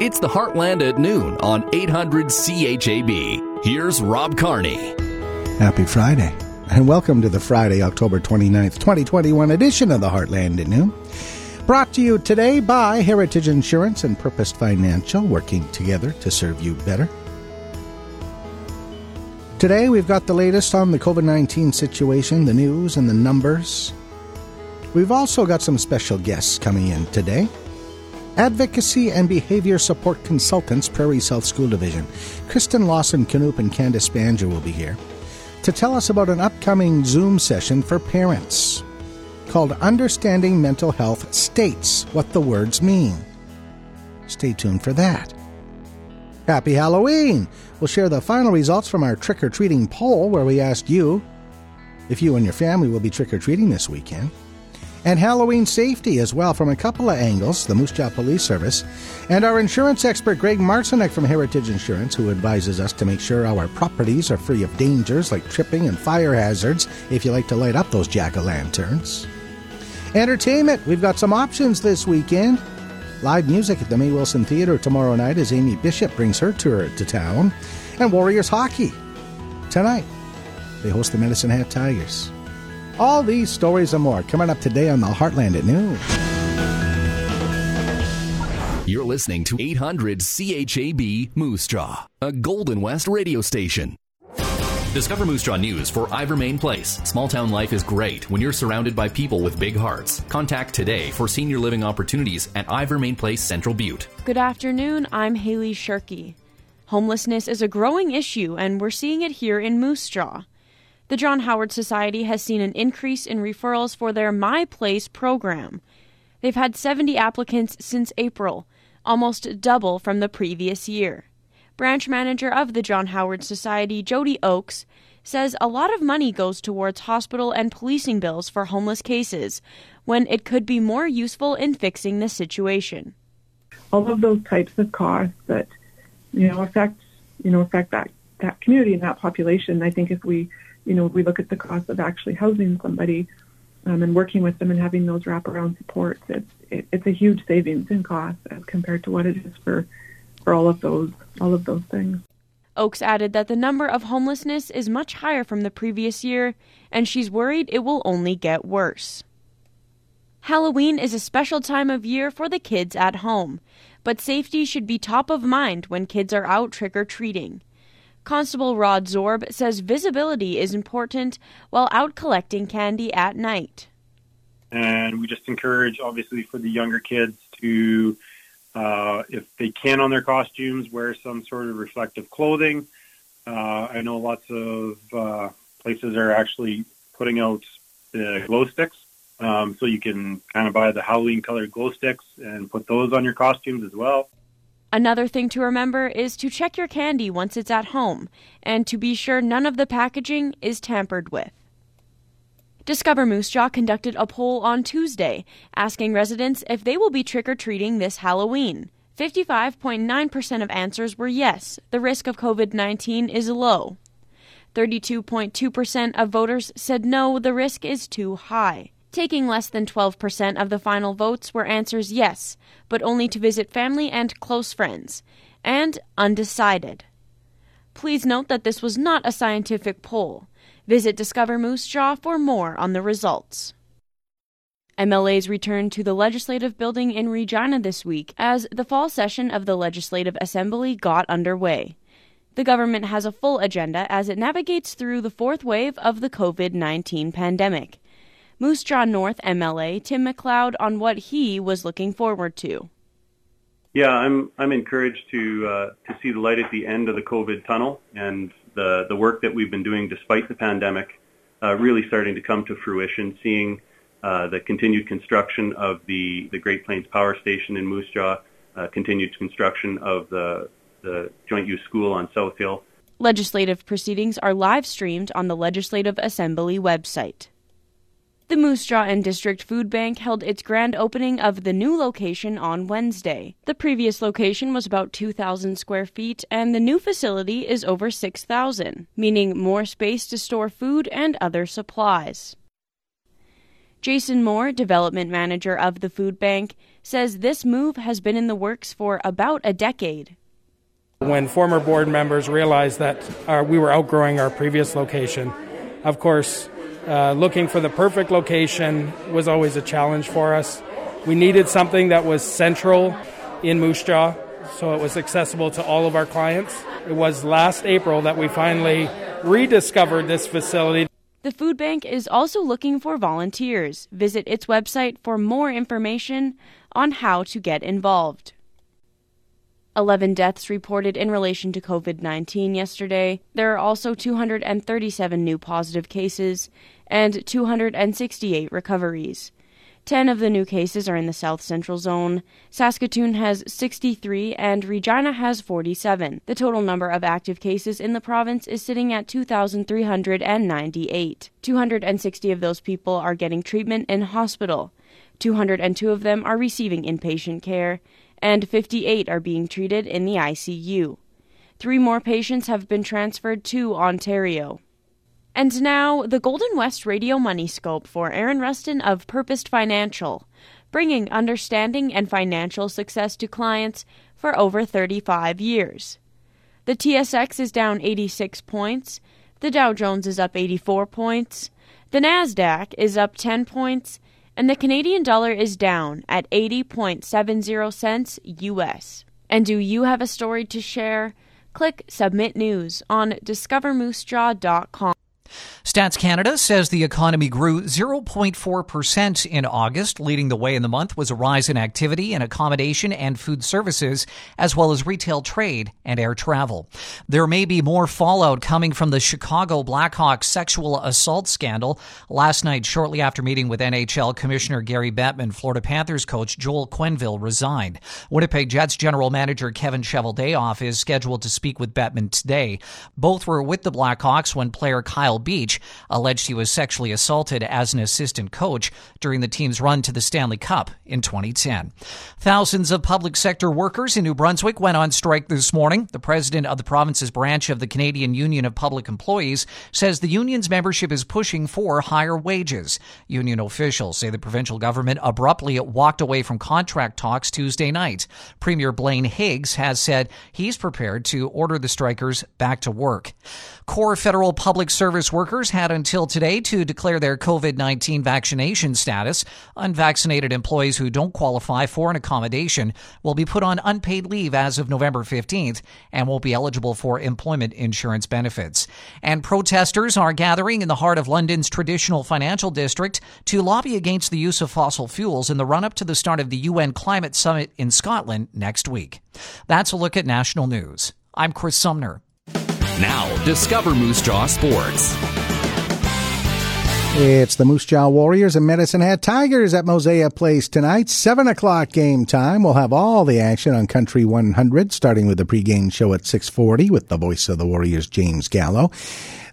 It's the Heartland at noon on 800 CHAB. Here's Rob Carney. Happy Friday, and welcome to the Friday, October 29th, 2021 edition of the Heartland at noon. Brought to you today by Heritage Insurance and Purpose Financial, working together to serve you better. Today, we've got the latest on the COVID-19 situation, the news, and the numbers. We've also got some special guests coming in today. Advocacy and Behavior Support Consultants, Prairie South School Division. Kirsten Lawson-Knaup and Candice Spanger will be here to tell us about an upcoming Zoom session for parents called Understanding Mental Health States, What the Words Mean. Stay tuned for that. Happy Halloween! We'll share the final results from our trick-or-treating poll where we asked you if you and your family will be trick-or-treating this weekend. And Halloween safety as well from a couple of angles, the Moose Jaw Police Service, and our insurance expert Greg Marcenek from Heritage Insurance, who advises us to make sure our properties are free of dangers like tripping and fire hazards if you like to light up those jack-o'-lanterns. Entertainment, we've got some options this weekend. Live music at the May Wilson Theater tomorrow night as Amy Bishop brings her tour to town. And Warriors hockey. Tonight, they host the Medicine Hat Tigers. All these stories and more coming up today on the Heartland at noon. You're listening to 800 CHAB Moose Jaw, a Golden West radio station. Discover Moose Jaw News for Ivermain Place. Small town life is great when you're surrounded by people with big hearts. Contact today for senior living opportunities at Ivermain Place, Central Butte. Good afternoon, I'm Haley Shirky. Homelessness is a growing issue, and we're seeing it here in Moose Jaw. The John Howard Society has seen an increase in referrals for their My Place program. They've had 70 applicants since April, almost double from the previous year. Branch manager of the John Howard Society, Jody Oaks, says a lot of money goes towards hospital and policing bills for homeless cases, when it could be more useful in fixing the situation. All of those types of costs that, affect that community and that population. I think if we look at the cost of actually housing somebody and working with them and having those wraparound supports, it's a huge savings in cost as compared to what it is for all of those things. Oaks added that the number of homelessness is much higher from the previous year, and she's worried it will only get worse. Halloween is a special time of year for the kids at home, but safety should be top of mind when kids are out trick-or-treating. Constable Rod Zorb says visibility is important while out collecting candy at night. And we just encourage, obviously, for the younger kids to if they can on their costumes, wear some sort of reflective clothing. I know lots of places are actually putting out the glow sticks. So you can kind of buy the Halloween-colored glow sticks and put those on your costumes as well. Another thing to remember is to check your candy once it's at home and to be sure none of the packaging is tampered with. Discover Moose Jaw conducted a poll on Tuesday, asking residents if they will be trick-or-treating this Halloween. 55.9% of answers were yes, the risk of COVID-19 is low. 32.2% of voters said no, the risk is too high. Taking less than 12% of the final votes were answers yes, but only to visit family and close friends, and undecided. Please note that this was not a scientific poll. Visit Discover Moose Jaw for more on the results. MLAs returned to the legislative building in Regina this week as the fall session of the Legislative Assembly got underway. The government has a full agenda as it navigates through the fourth wave of the COVID-19 pandemic. Moose Jaw North MLA Tim McLeod on what he was looking forward to. Yeah, I'm encouraged to see the light at the end of the COVID tunnel and the work that we've been doing despite the pandemic really starting to come to fruition, seeing the continued construction of the Great Plains Power Station in Moose Jaw, continued construction of the Joint Use School on South Hill. Legislative proceedings are live streamed on the Legislative Assembly website. The Moose Jaw and District Food Bank held its grand opening of the new location on Wednesday. The previous location was about 2,000 square feet, and the new facility is over 6,000, meaning more space to store food and other supplies. Jason Moore, development manager of the food bank, says this move has been in the works for about a decade. When former board members realized that we were outgrowing our previous location, of course, looking for the perfect location was always a challenge for us. We needed something that was central in Moose Jaw, so it was accessible to all of our clients. It was last April that we finally rediscovered this facility. The food bank is also looking for volunteers. Visit its website for more information on how to get involved. 11 deaths reported in relation to COVID-19 yesterday. There are also 237 new positive cases and 268 recoveries. 10 of the new cases are in the South Central Zone. Saskatoon has 63 and Regina has 47. The total number of active cases in the province is sitting at 2,398. 260 of those people are getting treatment in hospital. 202 of them are receiving inpatient care, and 58 are being treated in the ICU. 3 more patients have been transferred to Ontario. And now, the Golden West Radio Money Scope for Aaron Rustin of Purpose Financial, bringing understanding and financial success to clients for over 35 years. The TSX is down 86 points, the Dow Jones is up 84 points, the NASDAQ is up 10 points, and the Canadian dollar is down at 80.70 cents U.S. And do you have a story to share? Click Submit News on discovermoosejaw.com. Stats Canada says the economy grew 0.4% in August. Leading the way in the month was a rise in activity in accommodation and food services, as well as retail trade and air travel. There may be more fallout coming from the Chicago Blackhawks sexual assault scandal. Last night, shortly after meeting with NHL Commissioner Gary Bettman, Florida Panthers coach Joel Quenneville resigned. Winnipeg Jets general manager Kevin Cheveldayoff is scheduled to speak with Bettman today. Both were with the Blackhawks when player Kyle Beach alleged he was sexually assaulted as an assistant coach during the team's run to the Stanley Cup in 2010. Thousands of public sector workers in New Brunswick went on strike this morning. The president of the province's branch of the Canadian Union of Public Employees says the union's membership is pushing for higher wages. Union officials say the provincial government abruptly walked away from contract talks Tuesday night. Premier Blaine Higgs has said he's prepared to order the strikers back to work. Core federal public service workers had until today to declare their COVID-19 vaccination status. Unvaccinated employees who don't qualify for an accommodation will be put on unpaid leave as of November 15th and won't be eligible for employment insurance benefits. And protesters are gathering in the heart of London's traditional financial district to lobby against the use of fossil fuels in the run-up to the start of the UN Climate Summit in Scotland next week. That's a look at national news. I'm Chris Sumner. Now, discover Moose Jaw Sports. It's the Moose Jaw Warriors and Medicine Hat Tigers at Mosaic Place tonight. 7 o'clock game time. We'll have all the action on Country 100, starting with the pregame show at 6:40 with the voice of the Warriors, James Gallo.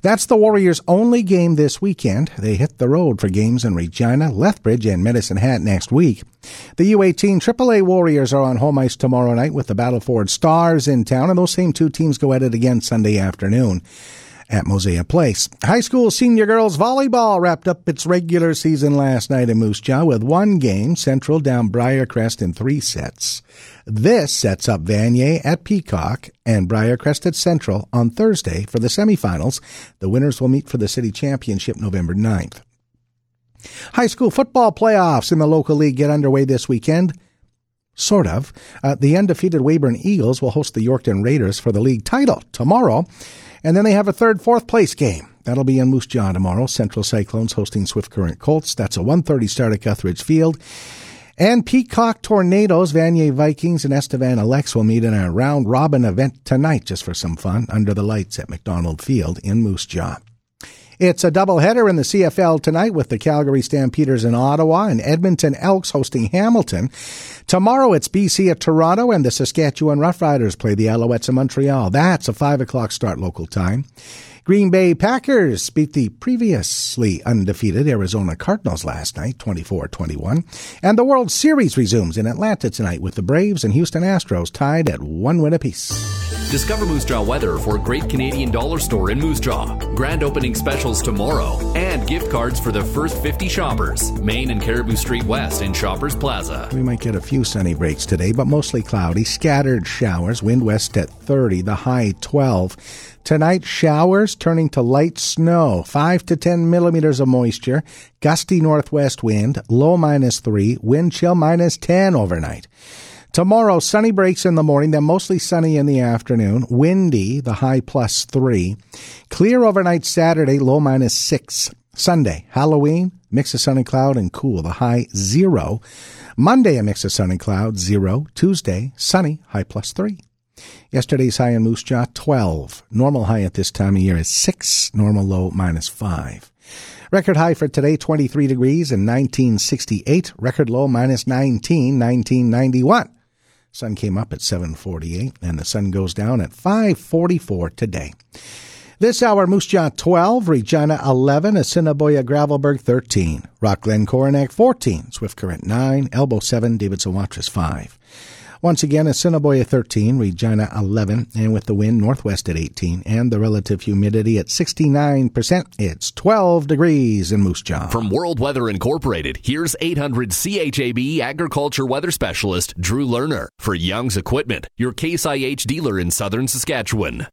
That's the Warriors' only game this weekend. They hit the road for games in Regina, Lethbridge, and Medicine Hat next week. The U18 AAA Warriors are on home ice tomorrow night with the Battleford Stars in town, and those same two teams go at it again Sunday afternoon at Mosaic Place. High school senior girls volleyball wrapped up its regular season last night in Moose Jaw with one game, Central down Briarcrest in 3 sets. This sets up Vanier at Peacock and Briarcrest at Central on Thursday for the semifinals. The winners will meet for the city championship November 9th. High school football playoffs in the local league get underway this weekend. Sort of. The undefeated Weyburn Eagles will host the Yorkton Raiders for the league title tomorrow. And then they have a third, fourth place game. That'll be in Moose Jaw tomorrow. Central Cyclones hosting Swift Current Colts. That's a 1:30 start at Guthridge Field. And Peacock Tornadoes, Vanier Vikings, and Estevan Alex will meet in a round-robin event tonight just for some fun under the lights at McDonald Field in Moose Jaw. It's a doubleheader in the CFL tonight with the Calgary Stampeders in Ottawa and Edmonton Elks hosting Hamilton. Tomorrow it's BC at Toronto and the Saskatchewan Roughriders play the Alouettes in Montreal. That's a 5 o'clock start local time. Green Bay Packers beat the previously undefeated Arizona Cardinals last night, 24-21. And the World Series resumes in Atlanta tonight with the Braves and Houston Astros tied at 1 win apiece. Discover Moose Jaw weather for Great Canadian Dollar Store in Moose Jaw. Grand opening specials tomorrow and gift cards for the first 50 shoppers. Main and Caribou Street West in Shoppers Plaza. We might get a few sunny breaks today, but mostly cloudy. Scattered showers. Wind west at 30. The high 12. Tonight, showers turning to light snow, 5 to 10 millimeters of moisture, gusty northwest wind, low -3, wind chill -10 overnight. Tomorrow, sunny breaks in the morning, then mostly sunny in the afternoon, windy, the high +3. Clear overnight Saturday, low -6. Sunday, Halloween, mix of sun and cloud and cool, the high 0. Monday, a mix of sun and cloud, 0. Tuesday, sunny, high +3. Yesterday's high in Moose Jaw, 12. Normal high at this time of year is 6. Normal low, -5. Record high for today, 23 degrees in 1968. Record low, -19, 1991. Sun came up at 7:48, and the sun goes down at 5:44 today. This hour, Moose Jaw 12, Regina 11, Assiniboia Gravelberg 13, Rockland Coronach 14, Swift Current 9, Elbow 7, Davidson Watrous 5. Once again, Assiniboia 13, Regina 11, and with the wind northwest at 18 and the relative humidity at 69%, it's 12 degrees in Moose Jaw. From World Weather Incorporated, here's 800 CHAB Agriculture Weather Specialist Drew Lerner for Young's Equipment, your Case IH dealer in southern Saskatchewan.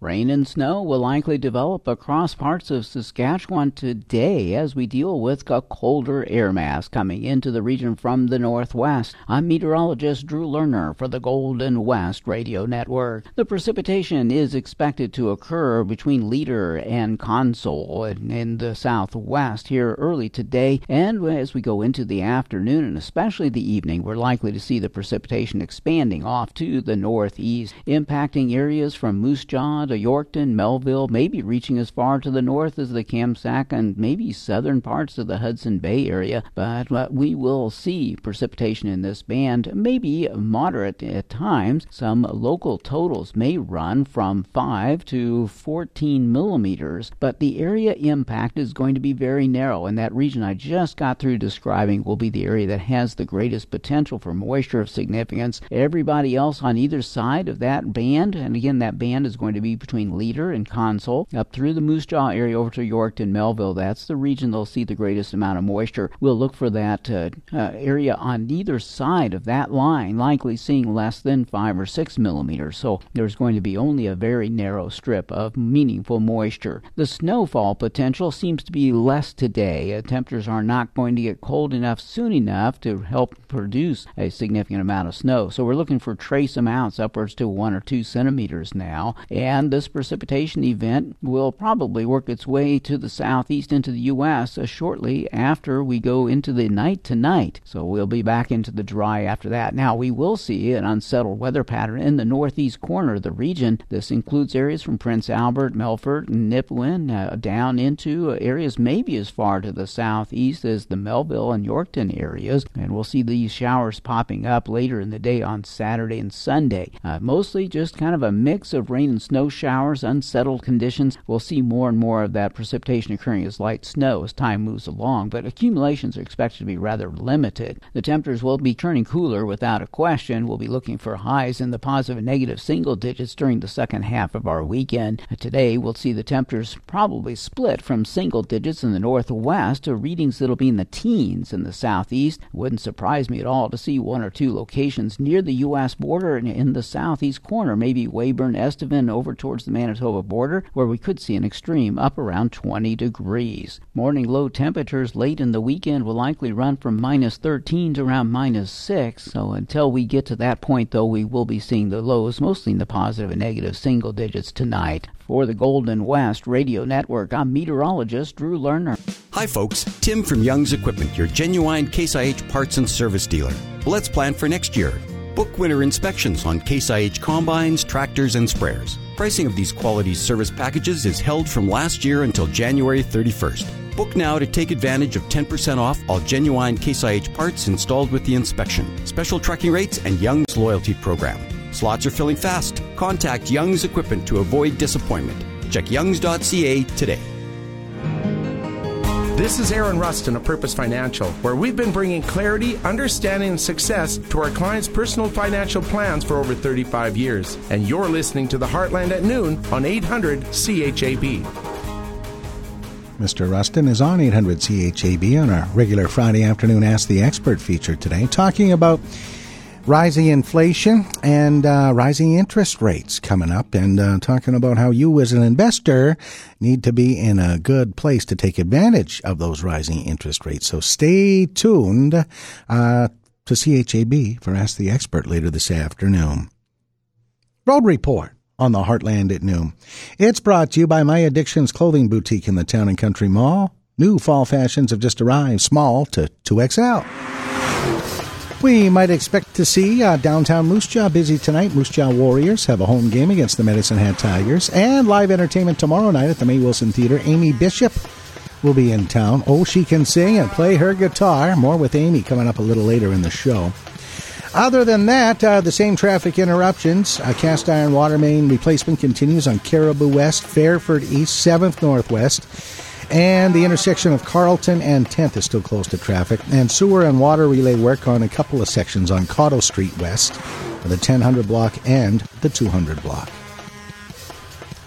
Rain and snow will likely develop across parts of Saskatchewan today as we deal with a colder air mass coming into the region from the northwest. I'm meteorologist Drew Lerner for the Golden West Radio Network. The precipitation is expected to occur between Leader and Consol in the southwest here early today, and as we go into the afternoon and especially the evening, we're likely to see the precipitation expanding off to the northeast, impacting areas from Moose Jaw to Yorkton, Melville, maybe reaching as far to the north as the Kamsack and maybe southern parts of the Hudson Bay area, but we will see precipitation in this band, maybe moderate at times. Some local totals may run from 5 to 14 millimeters, but the area impact is going to be very narrow, and that region I just got through describing will be the area that has the greatest potential for moisture of significance. Everybody else on either side of that band, and again, that band is going to be between Leader and Consol, up through the Moose Jaw area over to Yorkton, Melville. That's the region they'll see the greatest amount of moisture. We'll look for that area on either side of that line, likely seeing less than 5 or 6 millimeters. So there's going to be only a very narrow strip of meaningful moisture. The snowfall potential seems to be less today. Temperatures are not going to get cold enough soon enough to help produce a significant amount of snow. So we're looking for trace amounts upwards to 1 or 2 centimeters now. And this precipitation event will probably work its way to the southeast into the U.S. shortly after we go into the night tonight. So we'll be back into the dry after that. Now, we will see an unsettled weather pattern in the northeast corner of the region. This includes areas from Prince Albert, Melfort, and Nipawin, down into areas maybe as far to the southeast as the Melville and Yorkton areas. And we'll see these showers popping up later in the day on Saturday and Sunday. Mostly just kind of a mix of rain and snow. Snow showers, unsettled conditions. We'll see more and more of that precipitation occurring as light snow as time moves along, but accumulations are expected to be rather limited. The temperatures will be turning cooler without a question. We'll be looking for highs in the positive and negative single digits during the second half of our weekend. Today, we'll see the temperatures probably split from single digits in the northwest to readings that'll be in the teens in the southeast. It wouldn't surprise me at all to see 1 or 2 locations near the U.S. border and in the southeast corner, maybe Weyburn, Estevan, over towards the Manitoba border, where we could see an extreme up around 20 degrees. Morning low temperatures late in the weekend will likely run from -13 to around -6. So until we get to that point, though, we will be seeing the lows mostly in the positive and negative single digits tonight. For the Golden West Radio Network, I'm meteorologist Drew Lerner. Hi, folks. Tim from Young's Equipment, your genuine Case IH parts and service dealer. Let's plan for next year. Book winter inspections on Case IH combines, tractors, and sprayers. Pricing of these quality service packages is held from last year until January 31st. Book now to take advantage of 10% off all genuine Case IH parts installed with the inspection, special trucking rates, and Young's Loyalty Program. Slots are filling fast. Contact Young's Equipment to avoid disappointment. Check youngs.ca today. This is Aaron Rustin of Purpose Financial, where we've been bringing clarity, understanding, and success to our clients' personal financial plans for over 35 years. And you're listening to The Heartland at Noon on 800 CHAB. Mr. Rustin is on 800 CHAB on our regular Friday afternoon Ask the Expert feature today, talking about rising inflation and rising interest rates coming up, and talking about how you as an investor need to be in a good place to take advantage of those rising interest rates. So stay tuned to CHAB for Ask the Expert later this afternoon. Road Report on the Heartland at Noon. It's brought to you by My Addictions Clothing Boutique in the Town and Country Mall. New fall fashions have just arrived, small to 2XL. We might expect to see downtown Moose Jaw busy tonight. Moose Jaw Warriors have a home game against the Medicine Hat Tigers. And live entertainment tomorrow night at the May Wilson Theater. Amy Bishop will be in town. Oh, she can sing and play her guitar. More with Amy coming up a little later in the show. Other than that, the same traffic interruptions. A cast iron water main replacement continues on Caribou West, Fairford East, 7th Northwest. And the intersection of Carlton and 10th is still closed to traffic. And sewer and water relay work on a couple of sections on Cotto Street West, the 1000 block and the 200 block.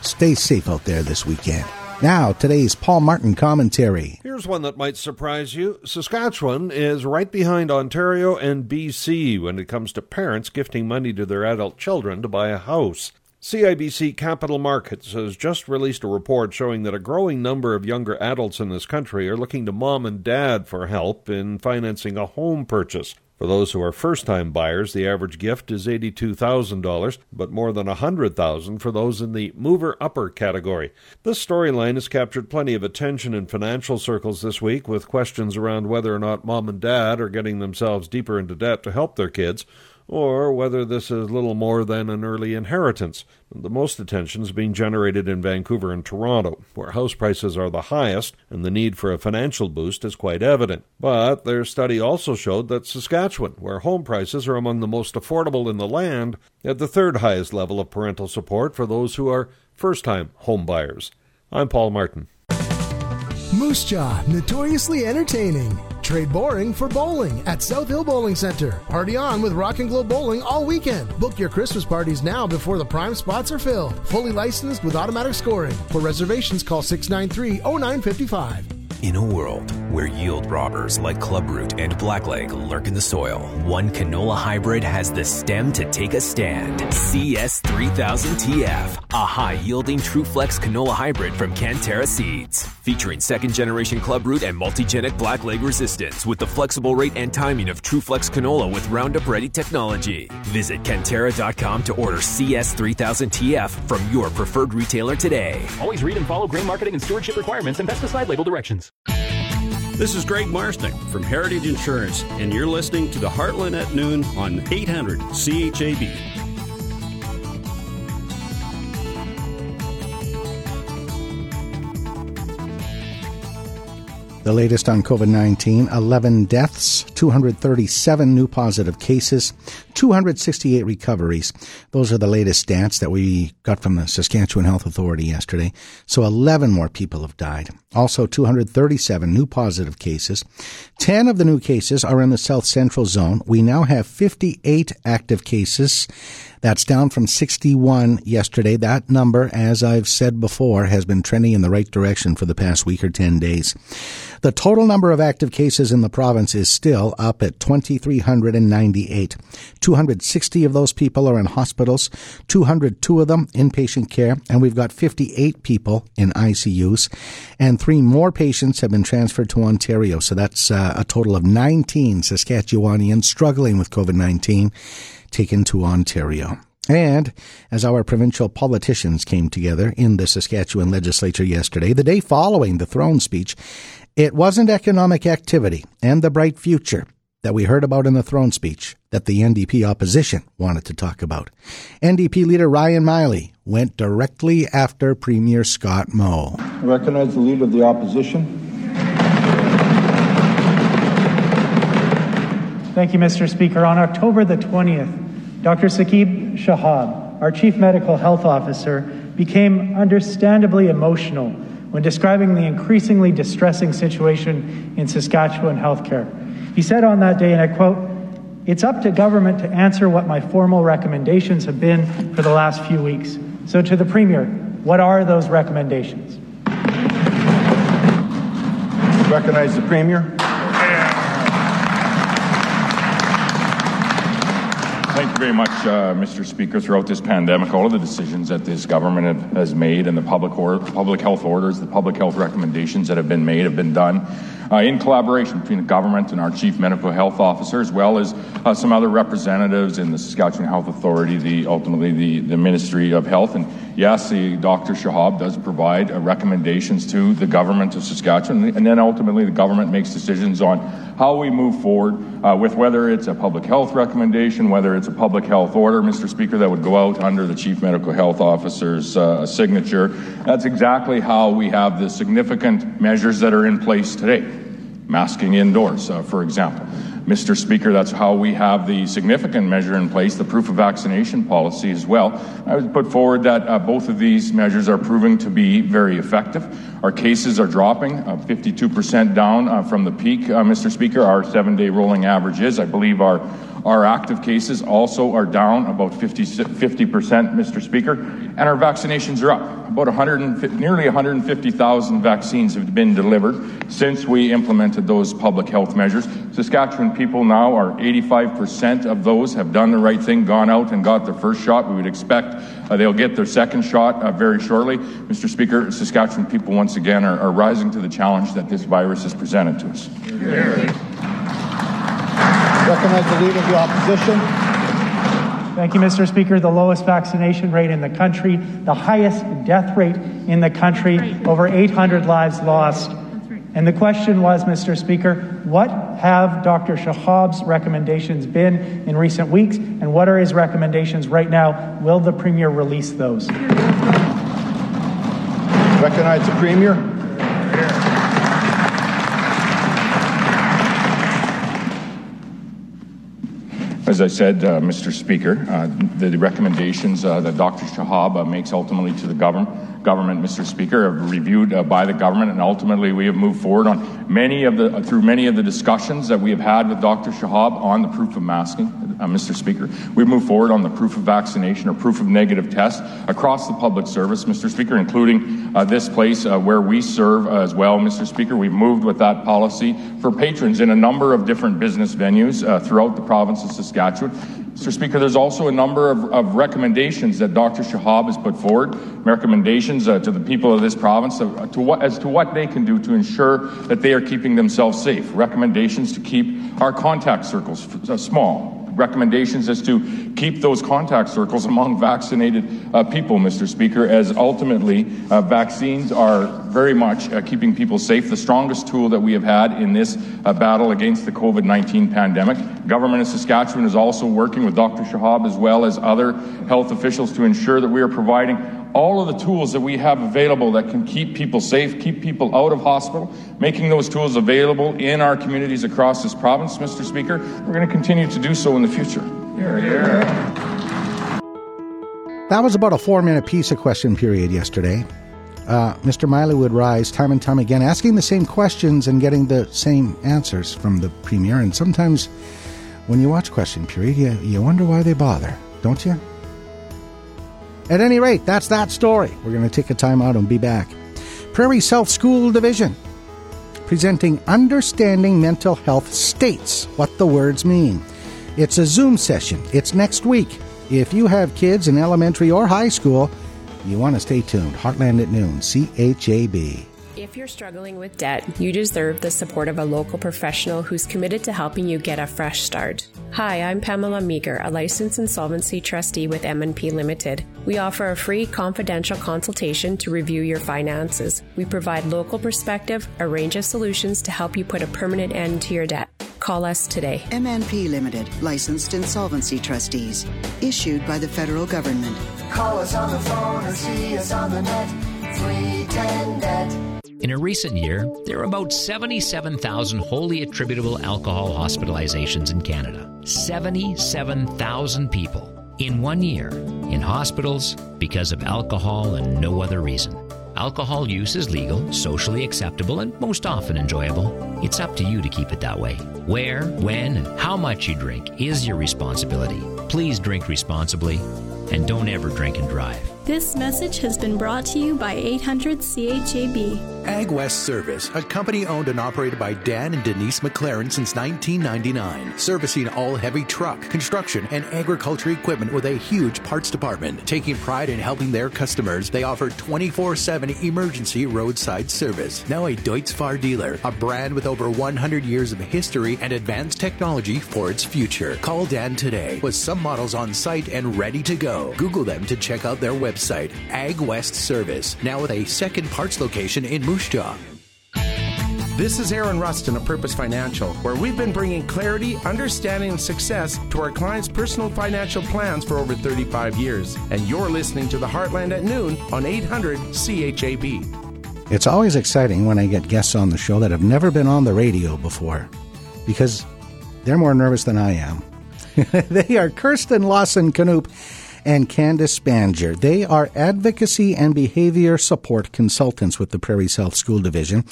Stay safe out there this weekend. Now, today's Paul Martin commentary. Here's one that might surprise you. Saskatchewan is right behind Ontario and BC when it comes to parents gifting money to their adult children to buy a house. CIBC Capital Markets has just released a report showing that a growing number of younger adults in this country are looking to mom and dad for help in financing a home purchase. For those who are first-time buyers, the average gift is $82,000, but more than $100,000 for those in the mover-upper category. This storyline has captured plenty of attention in financial circles this week, with questions around whether or not mom and dad are getting themselves deeper into debt to help their kids, or whether this is little more than an early inheritance. The most attention is being generated in Vancouver and Toronto, where house prices are the highest and the need for a financial boost is quite evident. But their study also showed that Saskatchewan, where home prices are among the most affordable in the land, had the third highest level of parental support for those who are first-time homebuyers. I'm Paul Martin. Moose Jaw, notoriously entertaining. Trade boring for bowling at South Hill Bowling Center. Party on with Rock and Glow Bowling all weekend. Book your Christmas parties now before the prime spots are filled. Fully licensed with automatic scoring. For reservations, call 693-0955. In a world where yield robbers like Clubroot and Blackleg lurk in the soil, one canola hybrid has the stem to take a stand. CS3000TF, a high-yielding TrueFlex canola hybrid from Cantera Seeds. Featuring second-generation Clubroot and multigenic Blackleg resistance with the flexible rate and timing of TrueFlex canola with Roundup Ready technology. Visit Cantera.com to order CS3000TF from your preferred retailer today. Always read and follow grain marketing and stewardship requirements and pesticide label directions. This is Greg Marcenek from Heritage Insurance, and you're listening to The Heartland at Noon on 800 CHAB. The latest on COVID-19, 11 deaths, 237 new positive cases, 268 recoveries. Those are the latest stats that we got from the Saskatchewan Health Authority yesterday. So 11 more people have died. Also 237 new positive cases. 10 of the new cases are in the South Central Zone. We now have 58 active cases. That's down from 61 yesterday. That number, as I've said before, has been trending in the right direction for the past week or 10 days. The total number of active cases in the province is still up at 2,398. 260 of those people are in hospitals, 202 of them inpatient care, and we've got 58 people in ICUs, and 3 more patients have been transferred to Ontario. So that's a total of 19 Saskatchewanians struggling with COVID-19 taken to Ontario. And as our provincial politicians came together in the Saskatchewan legislature yesterday, the day following the throne speech, it wasn't economic activity and the bright future that we heard about in the throne speech that the NDP opposition wanted to talk about. NDP leader Ryan Miley went directly after Premier Scott Moe. I recognize the leader of the opposition. Thank you, Mr. Speaker. On October the 20th, Dr. Saqib Shahab, our Chief Medical Health Officer, became understandably emotional when describing the increasingly distressing situation in Saskatchewan healthcare. He said on that day, and I quote, "It's up to government to answer what my formal recommendations have been for the last few weeks." So to the Premier, what are those recommendations? Recognize the Premier. Thank you very much, Mr. Speaker. Throughout this pandemic, all of the decisions that this government has made and the public health orders, the public health recommendations that have been made have been done in collaboration between the government and our chief medical health officer, as well as some other representatives in the Saskatchewan Health Authority, ultimately the Ministry of Health. And yes, Dr. Shahab does provide recommendations to the government of Saskatchewan, and then ultimately the government makes decisions on how we move forward with whether it's a public health recommendation, whether it's a public health order, Mr. Speaker, that would go out under the Chief Medical Health Officer's signature. That's exactly how we have the significant measures that are in place today. Masking indoors, for example. Mr. Speaker, that's how we have the significant measure in place, the proof of vaccination policy as well. I would put forward that both of these measures are proving to be very effective. Our cases are dropping, 52% down from the peak, Mr. Speaker. Our 7-day rolling average is, I believe, our active cases also are down about 50%, Mr. Speaker, and our vaccinations are up. About nearly 150,000 vaccines have been delivered since we implemented those public health measures. Saskatchewan people now are 85% of those have done the right thing, gone out and got their first shot. We would expect they'll get their second shot very shortly. Mr. Speaker, Saskatchewan people once again are rising to the challenge that this virus has presented to us. Recognize the Leader of the Opposition. Thank you, Mr. Speaker. The lowest vaccination rate in the country, the highest death rate in the country, over 800 lives lost. And the question was, Mr. Speaker, what have Dr. Shahab's recommendations been in recent weeks, and what are his recommendations right now? Will the Premier release those? Recognize the Premier. As I said, Mr. Speaker, the recommendations that Dr. Shahab makes ultimately to the government, Mr. Speaker, are reviewed by the government, and ultimately we have moved forward on through many of the discussions that we have had with Dr. Shahab on the proof of masking, Mr. Speaker. We've moved forward on the proof of vaccination or proof of negative test across the public service, Mr. Speaker, including this place where we serve as well, Mr. Speaker. We've moved with that policy for patrons in a number of different business venues throughout the province of Saskatchewan. Mr. Speaker, there's also a number of recommendations that Dr. Shahab has put forward, recommendations to the people of this province as to what they can do to ensure that they are keeping themselves safe, recommendations to keep our contact circles small, recommendations as to keep those contact circles among vaccinated people, Mr. Speaker, as ultimately vaccines are very much keeping people safe, the strongest tool that we have had in this battle against the COVID-19 pandemic. Government of Saskatchewan is also working with Dr. Shahab as well as other health officials to ensure that we are providing all of the tools that we have available that can keep people safe, keep people out of hospital, making those tools available in our communities across this province, Mr. Speaker. We're going to continue to do so in the future. Hear, hear. That was about a 4-minute piece of question period yesterday. Mr. Miley would rise time and time again, asking the same questions and getting the same answers from the Premier. And sometimes when you watch question period, you wonder why they bother, don't you? At any rate, that's that story. We're going to take a time out and be back. Prairie South School Division, presenting Understanding Mental Health States, what the words mean. It's a Zoom session. It's next week. If you have kids in elementary or high school, you want to stay tuned. Heartland at noon, CHAB. If you're struggling with debt, you deserve the support of a local professional who's committed to helping you get a fresh start. Hi, I'm Pamela Meager, a licensed insolvency trustee with M&P Limited. We offer a free confidential consultation to review your finances. We provide local perspective, a range of solutions to help you put a permanent end to your debt. Call us today. M&P Limited, licensed insolvency trustees, issued by the federal government. Call us on the phone or see us on the net, 310 net. In a recent year, there were about 77,000 wholly attributable alcohol hospitalizations in Canada. 77,000 people in 1 year in hospitals because of alcohol and no other reason. Alcohol use is legal, socially acceptable, and most often enjoyable. It's up to you to keep it that way. Where, when, and how much you drink is your responsibility. Please drink responsibly and don't ever drink and drive. This message has been brought to you by 800 CHAB. AgWest Service, a company owned and operated by Dan and Denise McLaren since 1999. Servicing all heavy truck, construction, and agriculture equipment with a huge parts department. Taking pride in helping their customers, they offer 24/7 emergency roadside service. Now a Deutz Fahr dealer, a brand with over 100 years of history and advanced technology for its future. Call Dan today with some models on site and ready to go. Google them to check out their website, AgWest Service, now with a second parts location in Moose Jaw. This is Aaron Rustin of Purpose Financial, where we've been bringing clarity, understanding, and success to our clients' personal financial plans for over 35 years. And you're listening to The Heartland at noon on 800 CHAB. It's always exciting when I get guests on the show that have never been on the radio before, because they're more nervous than I am. They are Kirsten Lawson-Knaup and Candice Spanger. They are advocacy and behavior support consultants with the Prairie South School Division.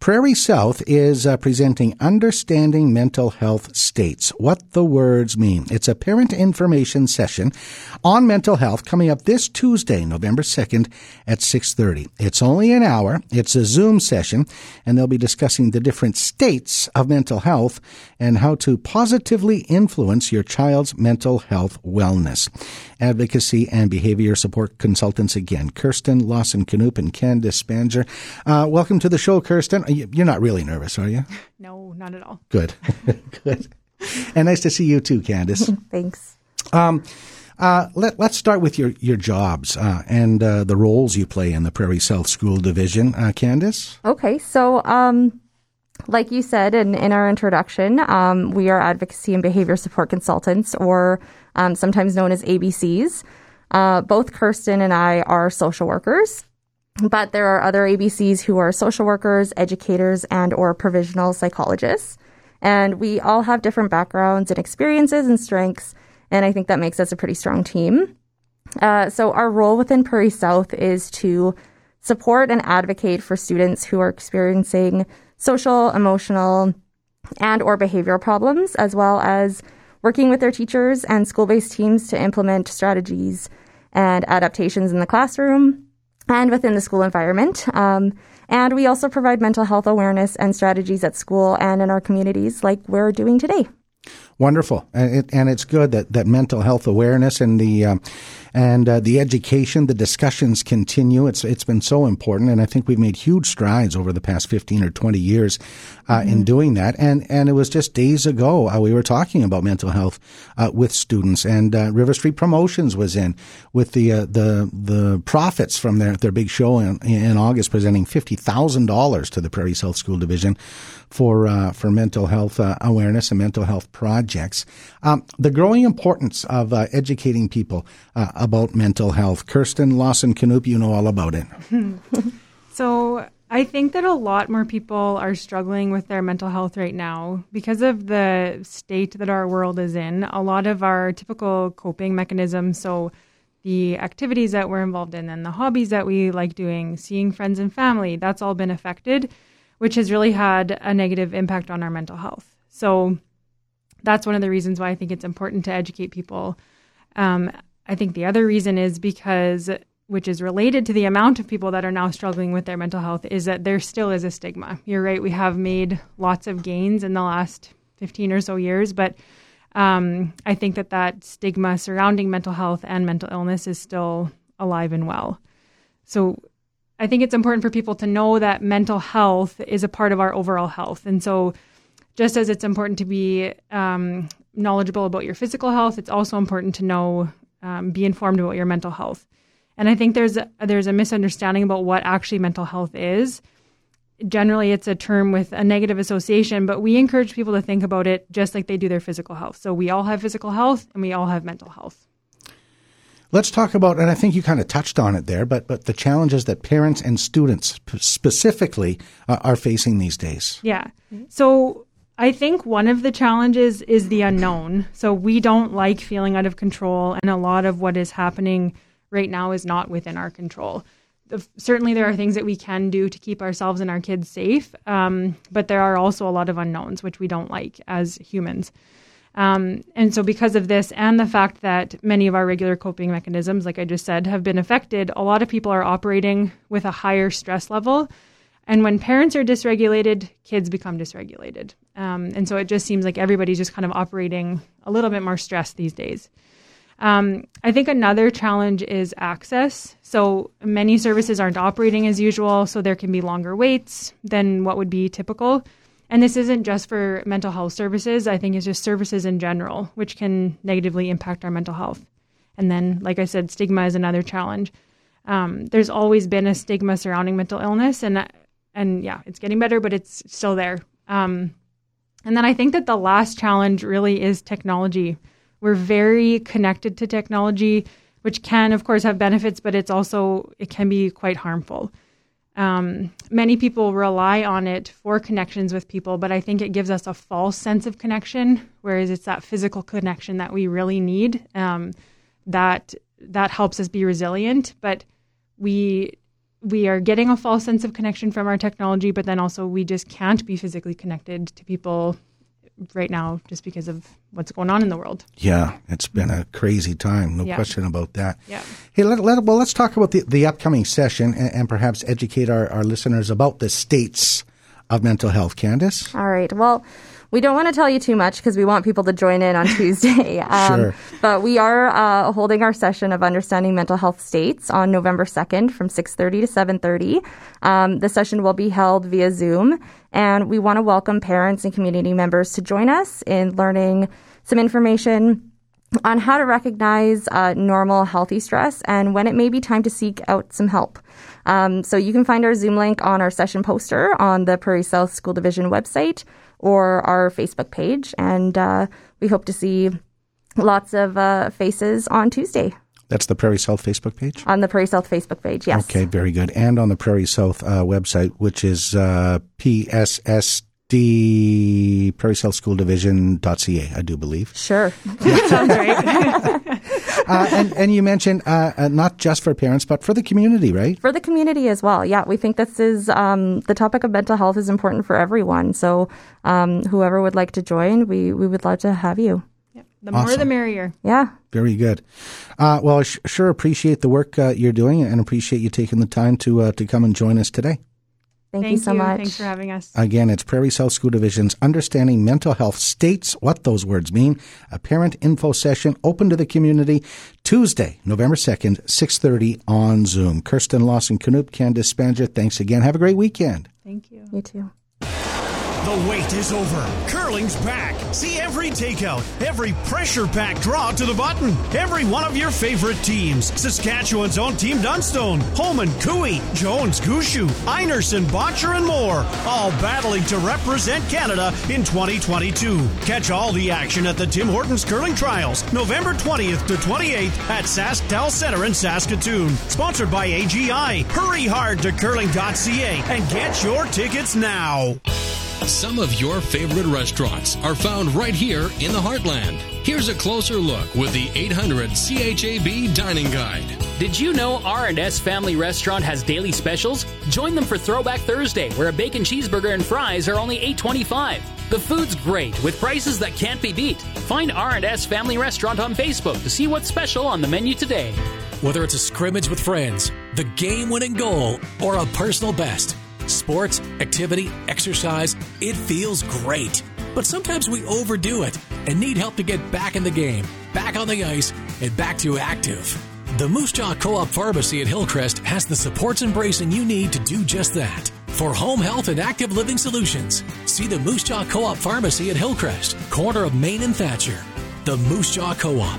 Prairie South is presenting Understanding Mental Health States, What the Words Mean. It's a parent information session on mental health coming up this Tuesday, November 2nd at 6:30. It's only an hour. It's a Zoom session, and they'll be discussing the different states of mental health and how to positively influence your child's mental health wellness. Advocacy and behavior support consultants again, Kirsten Lawson-Knaup and Candice Spanger. Welcome to the show, Kirsten. You're not really nervous, are you? No, not at all. Good. Good. And nice to see you too, Candice. Thanks. Let's start with your jobs and the roles you play in the Prairie South School Division. Candice? Okay, so like you said in our introduction, we are advocacy and behavior support consultants, or sometimes known as ABCs. Both Kirsten and I are social workers, but there are other ABCs who are social workers, educators, and or provisional psychologists. And we all have different backgrounds and experiences and strengths, and I think that makes us a pretty strong team. So our role within Prairie South is to support and advocate for students who are experiencing social, emotional, and or behavioral problems, as well as working with their teachers and school-based teams to implement strategies and adaptations in the classroom and within the school environment. And we also provide mental health awareness and strategies at school and in our communities, like we're doing today. Wonderful. And it's good that mental health awareness and the education, the discussions continue. It's been so important, and I think we've made huge strides over the past 15 or 20 years in doing that. And it was just days ago we were talking about mental health with students, and River Street Promotions was in with the profits from their big show in August, presenting $50,000 to the Prairie South School Division for mental health awareness and mental health projects. The growing importance of educating people about mental health. Kirsten Lawson-Knaup, you know all about it. So I think that a lot more people are struggling with their mental health right now because of the state that our world is in. A lot of our typical coping mechanisms, so the activities that we're involved in and the hobbies that we like doing, seeing friends and family, that's all been affected, which has really had a negative impact on our mental health. So that's one of the reasons why I think it's important to educate people. I think the other reason is because, which is related to the amount of people that are now struggling with their mental health, is that there still is a stigma. You're right, we have made lots of gains in the last 15 or so years, but I think that stigma surrounding mental health and mental illness is still alive and well. So I think it's important for people to know that mental health is a part of our overall health. And so just as it's important to be knowledgeable about your physical health, it's also important to know, be informed about your mental health. And I think there's a misunderstanding about what actually mental health is. Generally, it's a term with a negative association, but we encourage people to think about it just like they do their physical health. So we all have physical health and we all have mental health. Let's talk about, and I think you kind of touched on it there, but the challenges that parents and students specifically are facing these days. Yeah. So I think one of the challenges is the unknown. So we don't like feeling out of control, and a lot of what is happening right now is not within our control. certainly there are things that we can do to keep ourselves and our kids safe, but there are also a lot of unknowns, which we don't like as humans. And so because of this and the fact that many of our regular coping mechanisms, like I just said, have been affected, a lot of people are operating with a higher stress level. And when parents are dysregulated, kids become dysregulated. And so it just seems like everybody's just kind of operating a little bit more stressed these days. I think another challenge is access. So many services aren't operating as usual, so there can be longer waits than what would be typical. And this isn't just for mental health services. I think it's just services in general, which can negatively impact our mental health. And then, like I said, stigma is another challenge. There's always been a stigma surrounding mental illness, and yeah, it's getting better, but it's still there. And then I think that the last challenge really is technology. We're very connected to technology, which can, of course, have benefits, but it can be quite harmful. Many people rely on it for connections with people, but I think it gives us a false sense of connection, whereas it's that physical connection that we really need, that helps us be resilient. But we are getting a false sense of connection from our technology, but then also we just can't be physically connected to people right now just because of what's going on in the world. Yeah, it's been a crazy time, no question about that. Yeah. Hey, let's talk about the upcoming session and perhaps educate our listeners about the states of mental health. Candice? All right, well, we don't want to tell you too much because we want people to join in on Tuesday. Sure. But we are holding our session of Understanding Mental Health States on November 2nd from 6:30 to 7:30. The session will be held via Zoom, and we want to welcome parents and community members to join us in learning some information on how to recognize normal, healthy stress and when it may be time to seek out some help. So you can find our Zoom link on our session poster on the Prairie South School Division website or our Facebook page. And we hope to see lots of faces on Tuesday. That's the Prairie South Facebook page? On the Prairie South Facebook page, yes. Okay, very good. And on the Prairie South website, which is PSS. The Prairie South School Division.ca, I do believe. Sure. That sounds right. And you mentioned not just for parents, but for the community, right? For the community as well. Yeah, we think this is the topic of mental health is important for everyone. So whoever would like to join, we would love to have you. Yeah. The more awesome. The merrier. Yeah. Very good. Well, I sure appreciate the work you're doing and appreciate you taking the time to come and join us today. Thank you so much. Thanks for having us. Again, it's Prairie South School Division's Understanding Mental Health States, what those words mean, a parent info session open to the community, Tuesday, November 2nd, 6:30 on Zoom. Kirsten Lawson-Knaup, Candice Spanger, thanks again. Have a great weekend. Thank you. You too. The wait is over. Curling's back. See every takeout, every pressure-packed draw to the button, every one of your favorite teams. Saskatchewan's own Team Dunstone, Holman, Cooey, Jones, Gushue, Einerson, Botcher, and more, all battling to represent Canada in 2022. Catch all the action at the Tim Hortons Curling Trials, November 20th to 28th at SaskTel Centre in Saskatoon. Sponsored by AGI. Hurry hard to curling.ca and get your tickets now. Some of your favorite restaurants are found right here in the heartland. Here's a closer look with the 800 CHAB Dining Guide. Did you know R&S Family Restaurant has daily specials? Join them for Throwback Thursday, where a bacon cheeseburger and fries are only $8.25. The food's great, with prices that can't be beat. Find R&S Family Restaurant on Facebook to see what's special on the menu today. Whether it's a scrimmage with friends, the game-winning goal, or a personal best, sports, activity, exercise, it feels great. But sometimes we overdo it and need help to get back in the game, back on the ice, and back to active. The Moose Jaw Co-op Pharmacy at Hillcrest has the supports and bracing you need to do just that. For home health and active living solutions, see the Moose Jaw Co-op Pharmacy at Hillcrest, corner of Main and Thatcher. The Moose Jaw Co-op.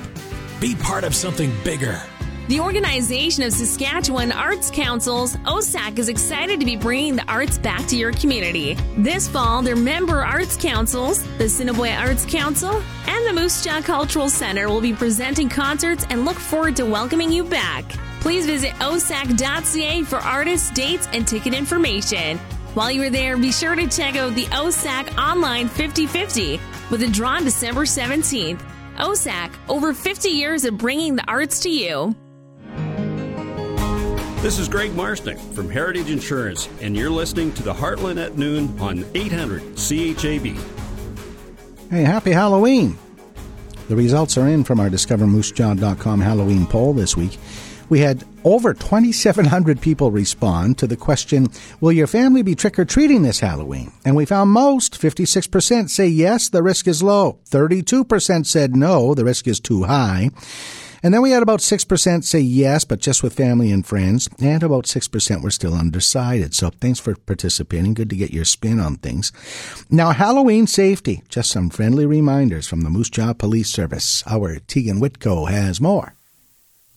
Be part of something bigger. The Organization of Saskatchewan Arts Councils, OSAC, is excited to be bringing the arts back to your community. This fall, their member arts councils, the Assiniboia Arts Council, and the Moose Jaw Cultural Center will be presenting concerts and look forward to welcoming you back. Please visit osac.ca for artists, dates, and ticket information. While you are there, be sure to check out the OSAC Online 50/50 with a draw on December 17th. OSAC, over 50 years of bringing the arts to you. This is Greg Marcenek from Heritage Insurance, and you're listening to the Heartland at Noon on 800 CHAB. Hey, happy Halloween! The results are in from our DiscoverMooseJaw.com Halloween poll this week. We had over 2,700 people respond to the question, will your family be trick-or-treating this Halloween? And we found most, 56%, say yes, the risk is low. 32% said no, the risk is too high. And then we had about 6% say yes, but just with family and friends. And about 6% were still undecided. So thanks for participating. Good to get your spin on things. Now, Halloween safety. Just some friendly reminders from the Moose Jaw Police Service. Our Tegan Whitco has more.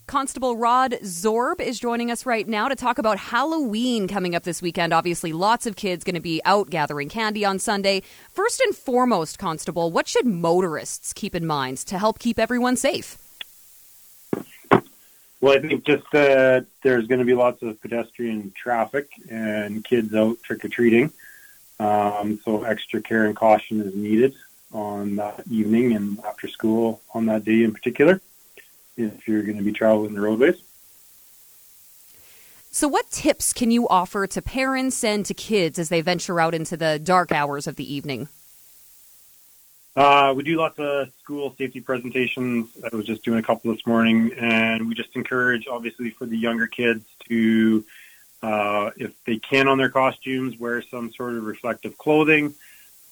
Constable Rod Zorb is joining us right now to talk about Halloween coming up this weekend. Obviously, lots of kids going to be out gathering candy on Sunday. First and foremost, Constable, what should motorists keep in mind to help keep everyone safe? Well, I think just there's going to be lots of pedestrian traffic and kids out trick-or-treating. So extra care and caution is needed on that evening and after school on that day in particular, if you're going to be traveling the roadways. So what tips can you offer to parents and to kids as they venture out into the dark hours of the evening? We do lots of school safety presentations. I was just doing a couple this morning, and we just encourage, obviously, for the younger kids to, if they can on their costumes, wear some sort of reflective clothing.